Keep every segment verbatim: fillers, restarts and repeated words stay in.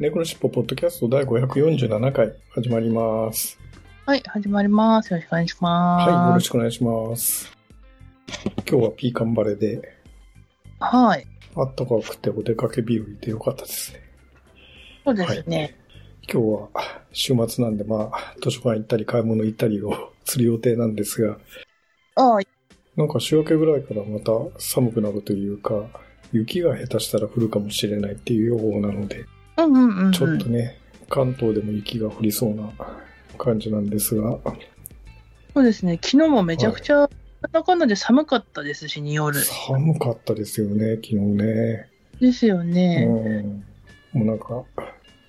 猫のしっぽポッドキャストだいごひゃくよんじゅうななかい始まります。はい、始まります。よろしくお願いします。はい、よろしくお願いします。今日はピーカンバレーで、はい、あったかくてお出かけ日和でよかったですね。そうですね、はい、今日は週末なんで、まあ図書館行ったり買い物行ったりをする予定なんですが、あ、なんか週明けぐらいからまた寒くなるというか、雪が下手したら降るかもしれないっていう予報なので、うんうんうんうん、ちょっとね、関東でも雪が降りそうな感じなんですが、そうですね、昨日もめちゃくちゃなかなで寒かったですし、ね、夜寒かったですよね、昨日ね。ですよね、うん、もうなんか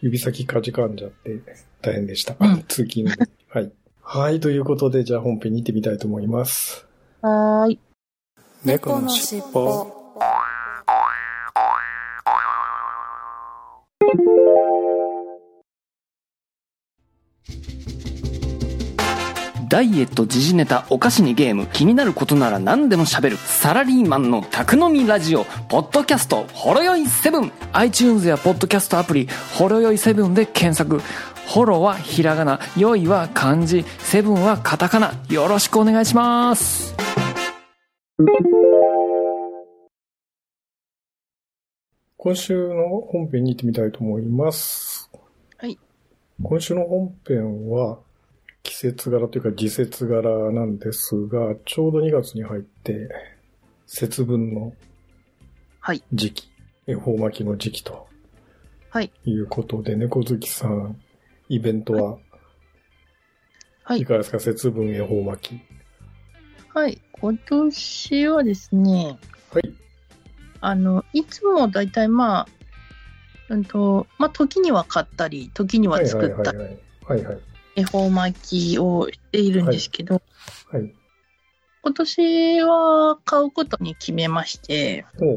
指先かじかんじゃって大変でした、うん、通勤ではい、はい、ということで、じゃあ本編に行ってみたいと思います。はーい、猫のしっぽ。ダイエット、時事ネタ、お菓子にゲーム、気になることなら何でも喋るサラリーマンの宅飲みラジオポッドキャスト、ほろよいセブン。 iTunes やポッドキャストアプリほろよいセブンで検索。ほろはひらがな、よいは漢字、セブンはカタカナ、よろしくお願いします。今週の本編に行ってみたいと思います。はい、今週の本編は季節柄というか時節柄なんですが、ちょうどにがつに入って節分の時期、恵方巻きの時期ということで、はい、猫好きさん、イベントは、はい、いかがですか、節分恵方巻き。はい、今年はですね、はい、あのいつもだいたいまあ、うんとまあ、時には買ったり時には作ったり、はいはいはいはい、恵方巻きをしているんですけど、はいはい、今年は買うことに決めまして、お、は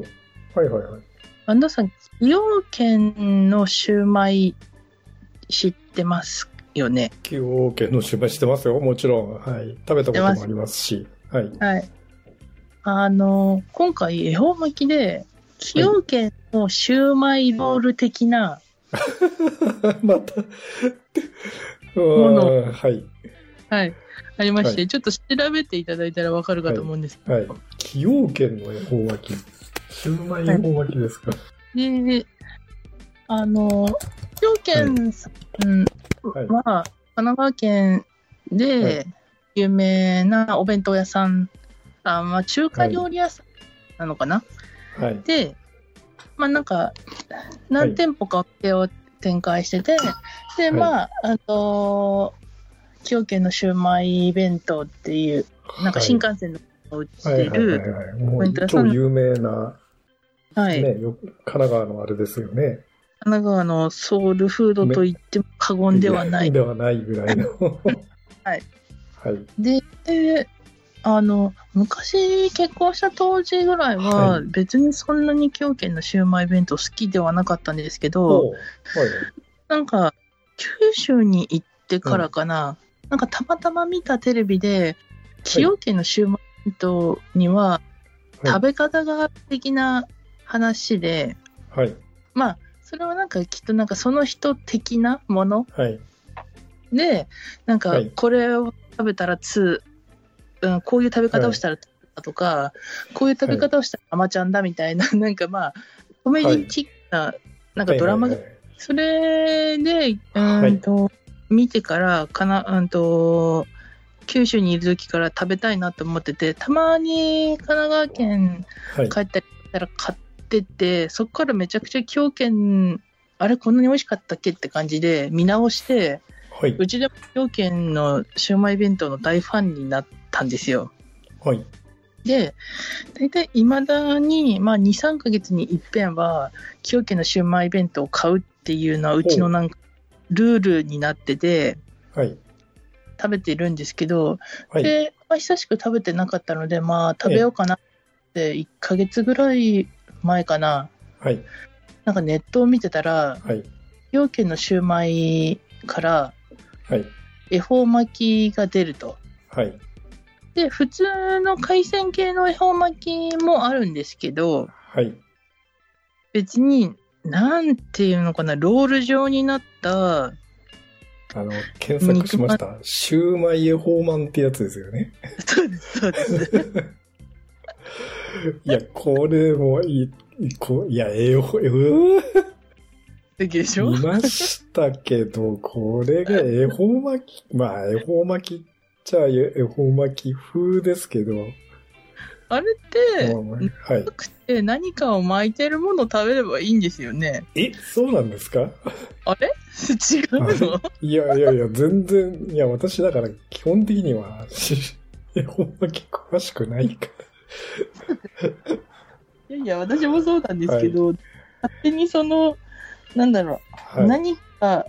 いはいはい、安藤さん、崎陽軒のシューマイ知ってますよね。崎陽軒のシューマイ知ってますよ、もちろん、はい、食べたこともありますし、はいはい、あの今回恵方巻きで崎陽軒のシューマイロール的な、はい、またもの、はいはい、ありまして、はい、ちょっと調べていただいたら分かるかと思うんですけど、はいはい、崎陽軒の恵方巻き、シューマイ恵方巻きですか。はい、で、あの崎陽軒さんは、はい、神奈川県で有名なお弁当屋さん、はい、あ、まあ、中華料理屋さんなのかな、はい、で、まあ、なんか何店舗かお店を展開してて、で、まあ、はい、あと崎陽軒のシューマイ弁当っていう、なんか新幹線のを売ってる、超有名な、はいね、神奈川のあれですよね。神奈川のソウルフードと言っても過言ではない、ね、ではないぐらいの、はいはい、で、あの昔結婚した当時ぐらいは別にそんなに崎陽軒のシューマイ弁当好きではなかったんですけど、はい、なんか九州に行ってからかな、うん、なんかたまたま見たテレビで崎陽軒のシウマイ弁当には食べ方が的な話で、はいはい、まあそれはなんかきっとなんかその人的なもの、はい、でなんかこれを食べたらツー、はい、うん、こういう食べ方をしたらツーだとか、はい、こういう食べ方をしたらアマちゃんだみたいな、なんかまあコメディチックななんかドラマが、はいはいはいはい、それでうんと、はい、見てからかな、うんと九州にいる時から食べたいなと思ってて、たまに神奈川県帰ったりしたら買ってて、はい、そこからめちゃくちゃ崎陽軒、あれこんなに美味しかったっけって感じで見直して、はい、うちでも崎陽軒のシウマイ弁当の大ファンになったんですよ。はい、で、大体いまだに、まあ、にさんかげつにいっぺんは崎陽軒のシウマイ弁当を買うっていうのはうちのなんかルールになってて、はい、食べてるんですけど、はい、で、まあ、久しく食べてなかったので、まあ、食べようかなっていっかげつぐらい前かな、はい、なんかネットを見てたら崎陽軒のシウマイから恵方巻きが出ると、はいで普通の海鮮系の恵方巻きもあるんですけど、はい、別になんていうのかな、ロール状になったあの検索しました、シューマイ恵方まんってやつですよね。そうですそうですいやこれもいいこいやえほえほでしょ見ましたけどこれが恵方巻きまあ恵方巻きじゃあ恵方巻き風ですけど、あれって、はい、なくて何かを巻いてるものを食べればいいんですよね。え、そうなんですか？あれ？違うの？いやいやいや全然いや私だから基本的には恵方巻き詳しくないから。いやいや私もそうなんですけど、はい、勝手にそのなんだろう、はい、何か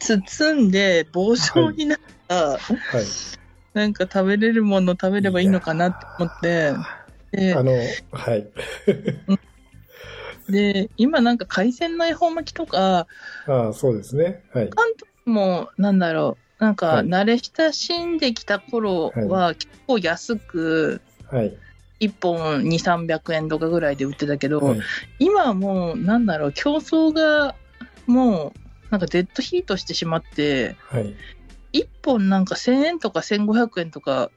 包んで棒状になって、はいはい、なんか食べれるもの食べればいいのかなと思ってで、あの、はい、で今なんか海鮮の恵方巻きとかあそうですね、はい、関東もなんだろうなんか慣れ親しんできた頃は結構安くいっぽんにひゃくさんびゃくえんとかぐらいで売ってたけど、はい、今はもうなんだろう競争がもうなんかデッドヒートしてしまって、はいいっぽんなんかせんえんとかせんごひゃくえんとか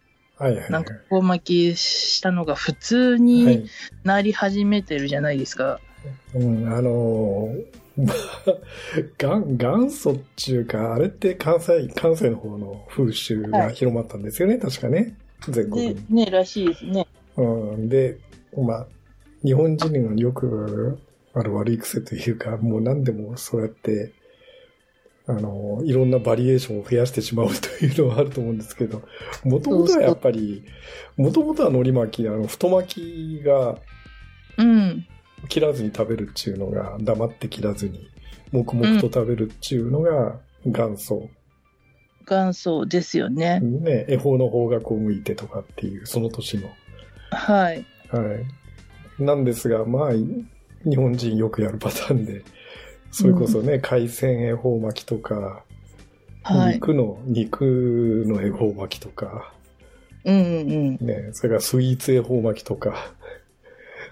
なんか大巻きしたのが普通になり始めてるじゃないですか、はいはいうん、あのー、元祖っちゅうかあれって関西、関西の方の風習が広まったんですよね、はい、確かね全国にねらしいですね、うん、でまあ日本人のよくある悪い癖というかもう何でもそうやってあのいろんなバリエーションを増やしてしまうというのはあると思うんですけど、もともとはやっぱりもともとは海苔巻きあの太巻きが切らずに食べるっていうのが、うん、黙って切らずに黙々と食べるっていうのが元祖、うん、元祖ですよね。ね恵方の方がこう向いてとかっていうその年のはいはいなんですがまあ日本人よくやるパターンで。それこそね、うん、海鮮恵方巻きとか、はい、肉の肉の恵方巻きとか、うんうんね、それからスイーツ恵方巻きとか、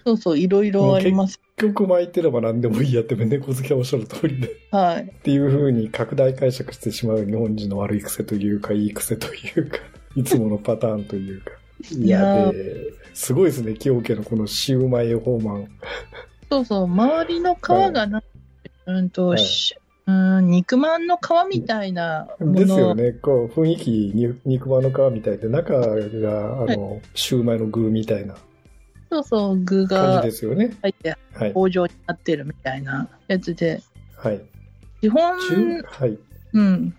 そうそういろいろあります。結局巻いてれば何でもいいやって猫好きはおっしゃる通りで、はい、っていう風に拡大解釈してしまう日本人の悪い癖というかいい癖というかいつものパターンというか、いやですごいですね崎陽軒のこのシウマイ恵方まん。そうそう周りの皮がな。はいうんとはい、うん肉まんの皮みたいなものですよねこう雰囲気に肉まんの皮みたいで中があの、はい、シューマイの具みたいなそうそう具が入って棒状になってるみたいなやつで、はい、基本、はいうん、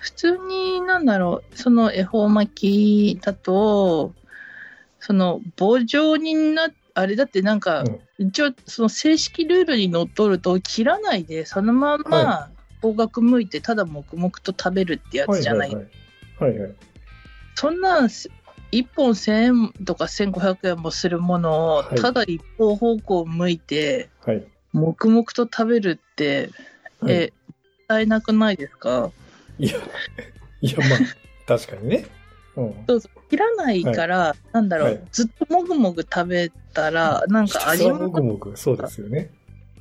普通になんだろうその恵方巻きだとその棒状になってあれだってなんか、うん、一応その正式ルールにのっとると切らないでそのまま方角向いてただ黙々と食べるってやつじゃない、はいはいはいはい、そんなんいっぽんせんえんとかせんごひゃくえんもするものをただ一方方向向いて黙々と食べるって、はい、え、もったいなくないですか？いや、いやまあ確かにねそうそう切らないから、はい、なんだろう、はい、ずっともぐもぐ食べたら、はい、なんか味ももぐもぐそうですよね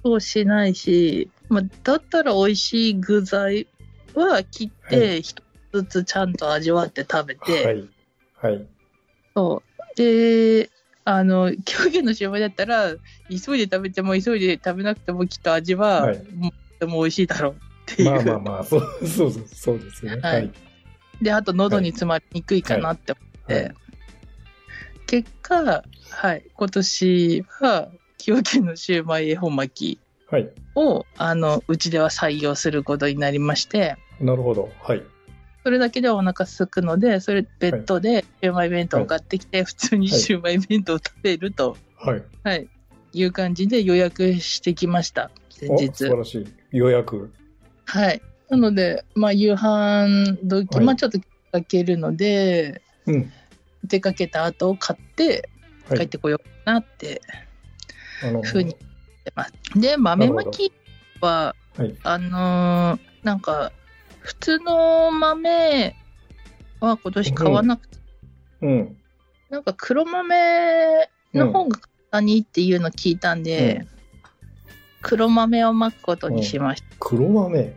そうしないし、まあ、だったら美味しい具材は切って一つずつちゃんと味わって食べて、はいはい、そうであの狂言のシウマイだったら急いで食べても急いで食べなくてもきっと味は、はい、もうでも美味しいだろうっていうまあまあまあそうそうそうそうですよねはい、はいであと喉に詰まりにくいかなって思って、はいはい、結果、はい、今年は崎陽軒のシウマイ恵方巻きを、はい、あのうちでは採用することになりましてなるほどはいそれだけではお腹すくので、それベッドでシウマイ弁当を買ってきて、はい、普通にシウマイ弁当を食べると、はいはい、いう感じで予約してきました先日。素晴らしい予約。はい。なので、まあ、夕飯時、はい、まあ、ちょっと出かけるので、うん、出かけた後買って帰ってこようかなって、はい、ふうに思ってます。で豆巻きは、はい、あのー、なんか普通の豆は今年買わなくて、うんうん、なんか黒豆の方が簡単にっていうの聞いたんで、うん、黒豆を巻くことにしました。うん、黒豆、は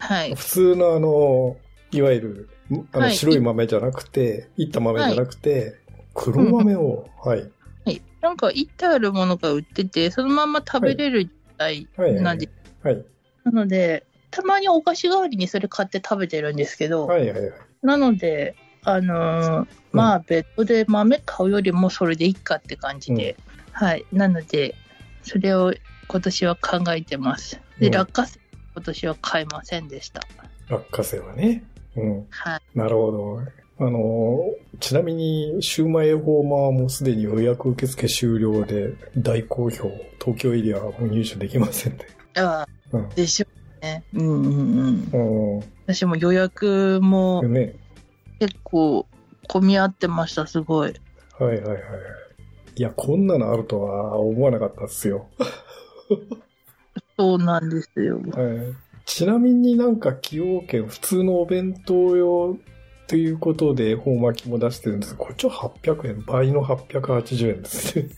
あ、はい、普通のあのいわゆるあの白い豆じゃなくて、いった豆じゃなくて、はい、黒豆を、うん、はい、はい、なんかいってあるものが売ってて、そのまま食べれるみたいなんで、はいはい、なのでたまにお菓子代わりにそれ買って食べてるんですけど、はいはいはい、なので、あのー、まあ、うん、ベッドで豆買うよりもそれでいいかって感じで、うん、はい、なのでそれを今年は考えてます。で、うん、落花生今年は買いませんでした。落花生はね、うん、はい、なるほど。あのー、ちなみにシウマイフォーマーはもうすでに予約受付終了で大好評。東京エリアはもう入手できませんで。ああ、うん、でしょ。うんうんうん、私も予約も結構混み合ってました、すごい。はいはいはい。いや、こんなのあるとは思わなかったですよ。そうなんですよ、はい。ちなみになんか崎陽軒、普通のお弁当用ということで恵方巻きも出してるんですが、こっちははっぴゃくえん、倍のはっぴゃくはちじゅうえんですね。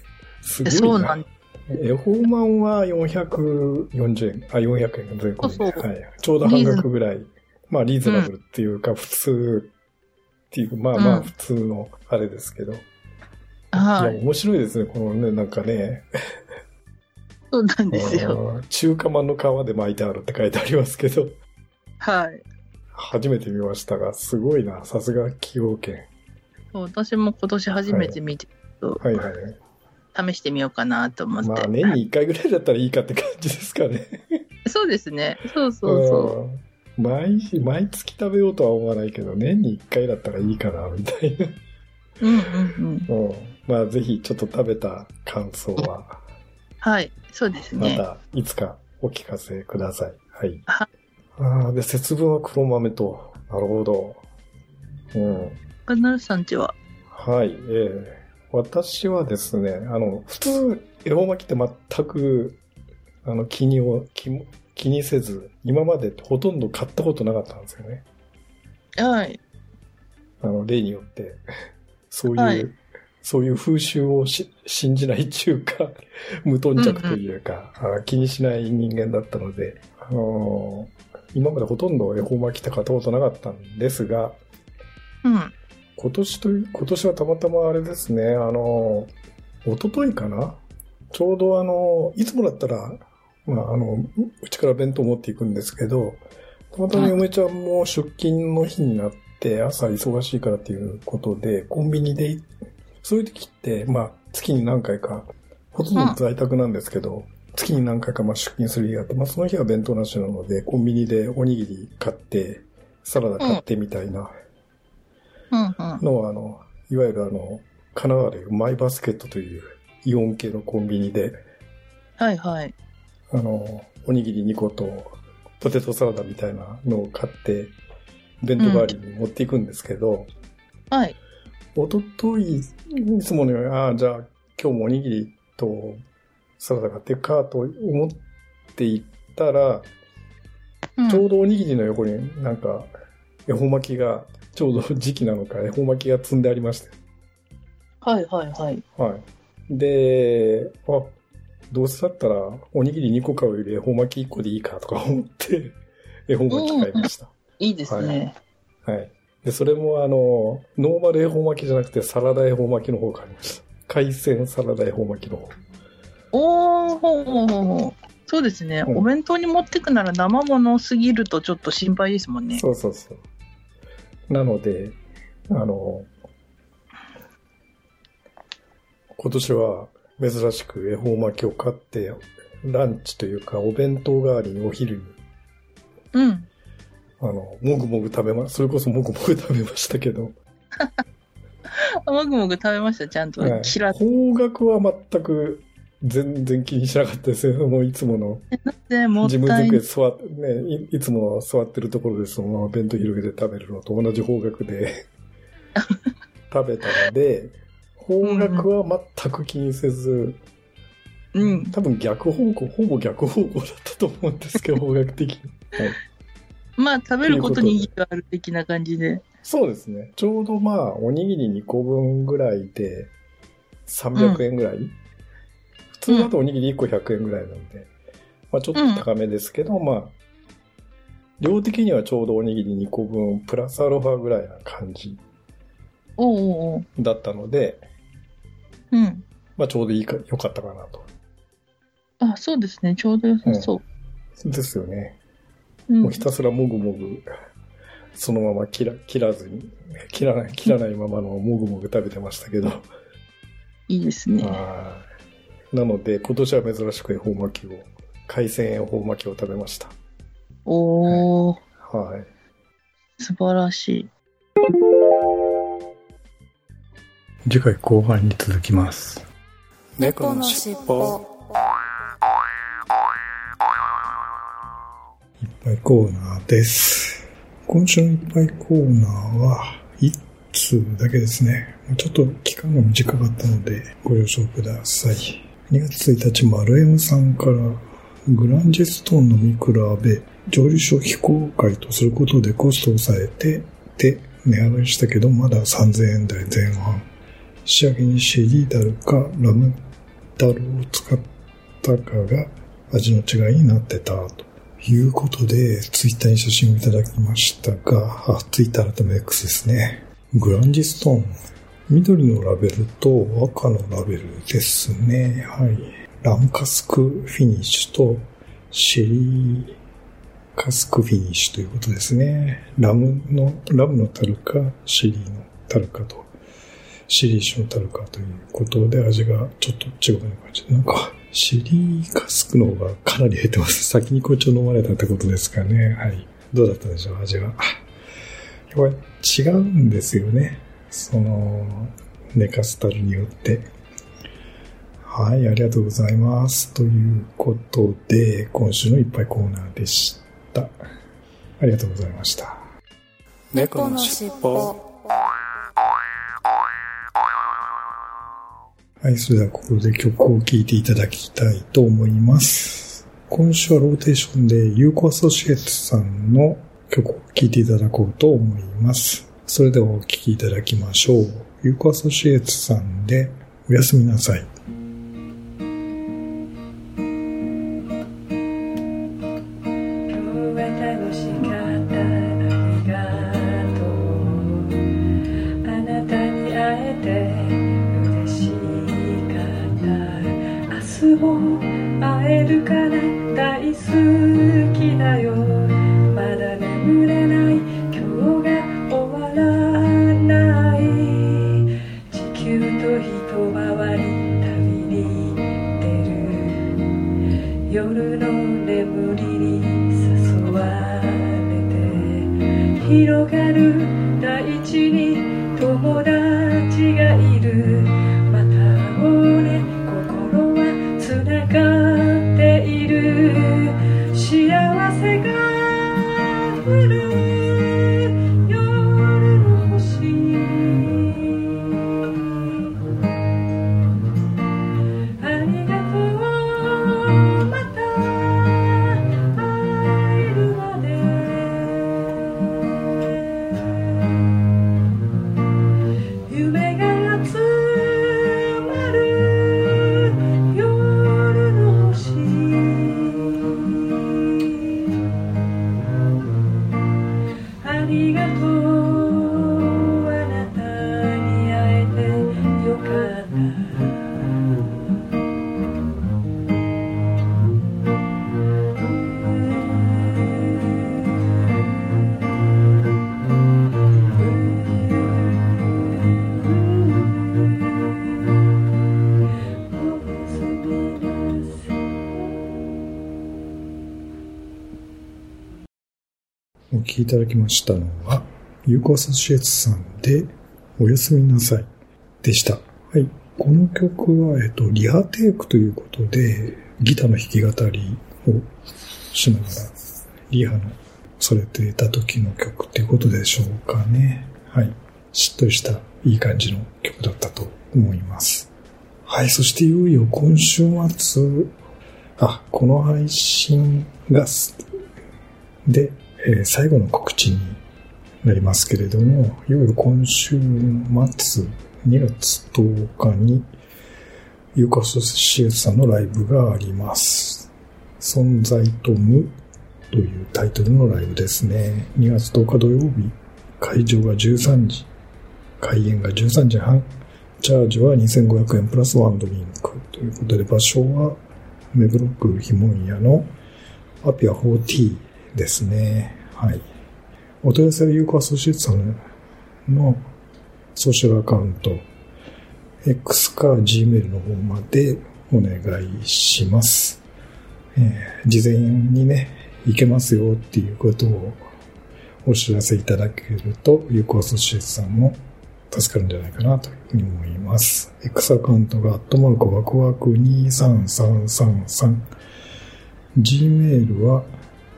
すごいな。そうなんです。恵方まんはよんひゃくよんじゅうえん、あ、よんひゃくえん税込みで、はい、ちょうど半額ぐらい、まあリーズナブルっていうか、うん、普通っていう、まあまあ普通のあれですけど、うん、いや面白いですね、このね、なんかね、そうなんですよ、中華まんの皮で巻いてあるって書いてありますけど、はい、初めて見ましたが、すごいな、さすが崎陽軒。私も今年初めて見て、はい、はいはいはい、試してみようかなと思って。まあ年にいっかいぐらいだったらいいかって感じですかね。そうですね。そうそうそう。毎日毎月食べようとは思わないけど、年にいっかいだったらいいかなみたいな。うんうんうん。うん、まあぜひちょっと食べた感想は。はい、そうですね。またいつかお聞かせください。はい。はああ、で節分は黒豆と。なるほど。うん。カナルさんちは。はい。えー私はですね、あの普通恵方巻きって全くあの 気にを気、気にせず今までほとんど買ったことなかったんですよね。はい。あの例によってそういう、はい、そういう風習をし信じないというか無頓着というか、うんうん、気にしない人間だったので、あのー、今までほとんど恵方巻きって買ったことなかったんですが、うん。今年という、今年はたまたまあれですね、あの、おとといかな？ちょうどあの、いつもだったら、まあ、あの、うちから弁当持っていくんですけど、たまたま嫁ちゃんも出勤の日になって、朝忙しいからということで、コンビニで、そういう時って、まあ、月に何回か、ほとんど在宅なんですけど、月に何回かまあ出勤する日があって、まあ、その日は弁当なしなので、コンビニでおにぎり買って、サラダ買ってみたいな。うんうんうん、のあのいわゆるあの神奈川でマイバスケットというイオン系のコンビニで、はいはい、あのおにぎりにこととポテトサラダみたいなのを買って弁当代わりに持っていくんですけど、うん、はい、おとといいつものようにああじゃあ今日もおにぎりとサラダ買っていくかと思って行ったら、うん、ちょうどおにぎりの横になんか恵方巻きがちょうど時期なのか恵方巻きが積んでありまして、はいはいはい、はい、で、あ、どうせだったらおにぎりにこ買うより恵方巻きいっこでいいかとか思って恵方巻き買いました、うん、いいですね、はいはい、でそれもあのノーマル恵方巻きじゃなくてサラダ恵方巻きの方買いました。海鮮サラダ恵方巻きの方。おー、ほうほうほう、そうですね、うん、お弁当に持ってくなら生物すぎるとちょっと心配ですもんね。そうそうそう、なので、あの、今年は珍しく恵方巻きを買って、ランチというかお弁当代わりにお昼にあのもぐもぐ食べまそれこそもぐもぐ食べましたけどもぐもぐ食べました。ちゃんとキラッ、はい、方角は全く全然気にしなかったですよ。もういつもの事務机座って、ね、いつも座ってるところでそのまま弁当広げて食べるのと同じ方角で食べたので方角は全く気にせず、うん、多分逆方向ほぼ逆方向だったと思うんですけど方角的に、はい、まあ食べることに意義がある的な感じで。そうですね。ちょうどまあおにぎりにこぶんぐらいでさんびゃくえんぐらい、うん普通だとおにぎりいっこひゃくえんぐらいなんで、うんまあ、ちょっと高めですけど、うん、まあ量的にはちょうどおにぎりにこぶんプラスアルファぐらいな感じだったので、おうおううんまあ、ちょうどいいか良かったかなと。あ、そうですね。ちょうど良さそう、うん、ですよね、うん、もうひたすらもぐもぐそのまま切ら、切らずに切らない、切らないままのもぐもぐ食べてましたけどいいですね。まあなので今年は珍しく恵方巻きを海鮮恵方巻きを食べました。おー、はいはい、素晴らしい。次回後半に続きます。猫のしっぽいっぱいコーナーです。今週のいっぱいコーナーはいっ通だけですね。ちょっと期間が短かったのでご了承ください。にがつついたち、マルエムさんからグランジェストーンの見比べ、蒸留所非公開とすることでコストを抑えて、で、値上がりしたけどまださんぜんえん台前半。仕上げにシリダルかラムダルを使ったかが味の違いになってたということで、ツイッターに写真をいただきましたが、あ、ツイッター改め X ですね。グランジストーン。緑のラベルと赤のラベルですね。はい。ラムカスクフィニッシュとシェリーカスクフィニッシュということですね。ラムの、ラムの樽かシェリーの樽かと、シェリー酒の樽かということで味がちょっと違う感じ。なんか、シェリーカスクの方がかなり減ってます。先にこっちを飲まれたってことですかね。はい。どうだったでしょう、味は。これ違うんですよね。その寝かすたるによって。はい、ありがとうございます。ということで今週のいっぱいコーナーでした。ありがとうございました。猫のしっぽ。はい、それではここで曲を聴いていただきたいと思います。今週はローテーションでユーコアソシエッツさんの曲を聴いていただこうと思います。それではお聴きいただきましょう。ユーコアソシエーツさんでおやすみなさい。お聴きいただきましたのは、ユーコアソシエーツさんでおやすみなさいでした。はい。この曲は、えっと、リハテイクということで、ギターの弾き語りをしながら、リハのされていた時の曲っていうことでしょうかね。はい。しっとりしたいい感じの曲だったと思います。はい。そしていよいよ今週末、あ、この配信がで、えー、最後の告知になりますけれども、いよいよ今週末にがつとおかにユーコアソシエーツさんのライブがあります。存在と無というタイトルのライブですね。にがつとおか土曜日、会場がじゅうさんじ、開演がじゅうさんじはん、チャージはにせんごひゃくえんプラスワンドリンクということで、場所は目黒区ひもんやのアピアよんじゅうですね。はい。お問い合わせはユーコアソシエーツさんのソーシャルアカウント X か Gmail の方までお願いします、えー、事前にね行けますよっていうことをお知らせいただけるとユーコアソシエーツさんも助かるんじゃないかなというふうに思います。 X アカウントがアットマークワクワクにさんさんさんさん、 Gmail は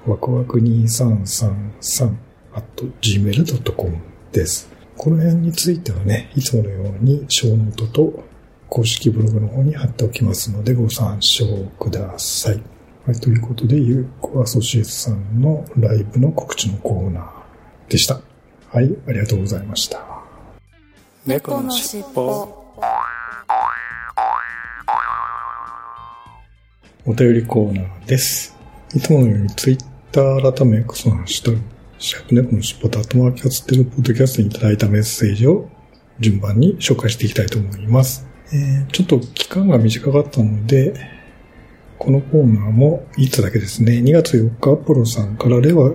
ワクワクにさんさんさん アットマークジーメールドットコム です。この辺についてはね、いつものように小ノートと公式ブログの方に貼っておきますのでご参照ください。はい、ということで、ユーコアソシエーツさんのライブの告知のコーナーでした。はい、ありがとうございました。猫のしっぽ。お便りコーナーです。いつものようにツイッター改め X のハッシュタグシャープ猫のしっぽと後回きをつってるポッドキャストにいただいたメッセージを順番に紹介していきたいと思います。えー、ちょっと期間が短かったので、このコーナーもいつだけですね。にがつよっかアポロさんかられいわ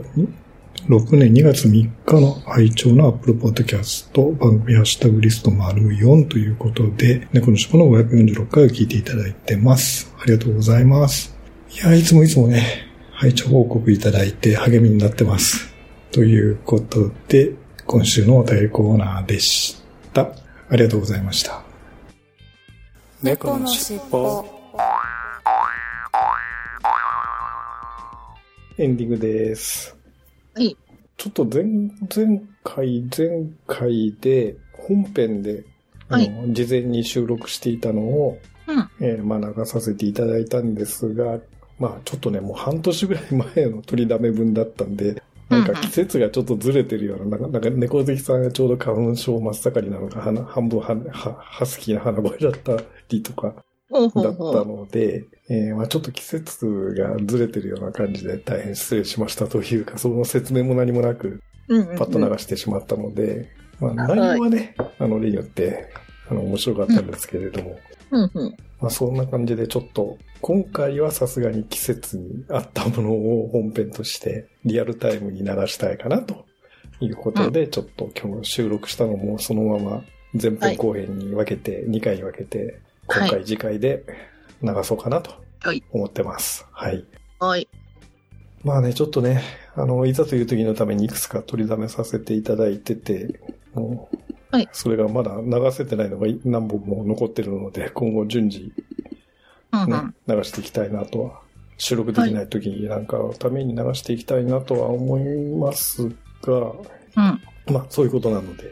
ろくねんにがつみっかの拝聴のアップルポッドキャスト番組ハッシュタグリストまるよんということで、猫のしっぽのごひゃくよんじゅうろっかいを聞いていただいてます。ありがとうございます。いや、いつもいつもね、拝聴報告いただいて励みになってます。ということで、今週のお便りコーナーでした。ありがとうございました。猫のしっぽ。エンディングです。はい。ちょっと前、前回、前回で、本編で、あの、はい、事前に収録していたのを、うんえー、まあ流させていただいたんですが、まあちょっとね、もう半年ぐらい前の取りだめ分だったんで、なんか季節がちょっとずれてるような、なんか猫好きさんがちょうど花粉症真っ盛りなのか、花半分は、は、ハスキーな花声だったりとか、だったので、えーまあ、ちょっと季節がずれてるような感じで大変失礼しましたというか、その説明も何もなく、パッと流してしまったので、まあ、内容はね、あの例によってあの面白かったんですけれども、うんうんまあ、そんな感じでちょっと今回はさすがに季節に合ったものを本編としてリアルタイムに流したいかなということで、うん、ちょっと今日収録したのもそのまま前編後編に分けて、はい、にかいに分けて今回次回で流そうかなと思ってます。はい。はい。まあね、ちょっとね、あのいざという時のためにいくつか取りだめさせていただいてて、もうはい、それがまだ流せてないのが何本も残ってるので、今後順次、ねうんうん、流していきたいなとは、収録できない時になんかのために流していきたいなとは思いますが、はい、まあそういうことなので、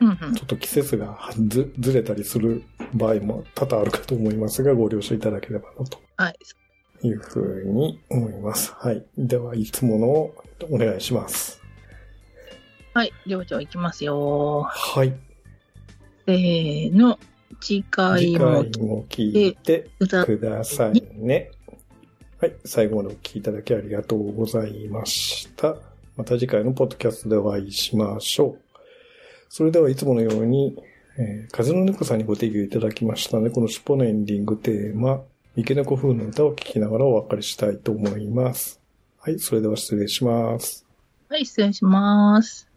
うんうん、ちょっと季節が ず, ずれたりする場合も多々あるかと思いますが、ご了承いただければなというふうに思います。はい。では、いつものをお願いします。はい、了承いきますよ。はい。せーの、次回も聞いてくださいね。はい、最後までお聞きいただきありがとうございました。また次回のポッドキャストでお会いしましょう。それではいつものように、えー、風の猫さんにご提供いただきましたね、このしっぽのエンディングテーマ、三毛猫風の歌を聴きながらお別れしたいと思います。はい、それでは失礼します。はい、失礼します。